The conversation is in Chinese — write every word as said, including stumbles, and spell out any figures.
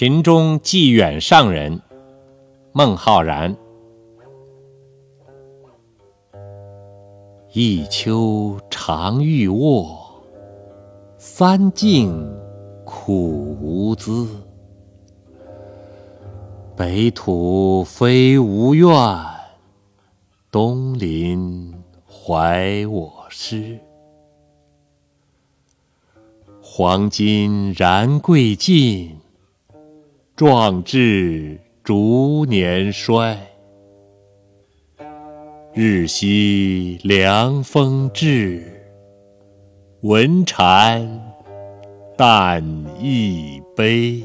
秦中济远上人孟浩然。一丘常欲卧，三径苦无资。北土非吾愿，东邻怀我师。黄金燃桂尽，壮志逐年衰。日夕凉风至，闻蝉但一悲。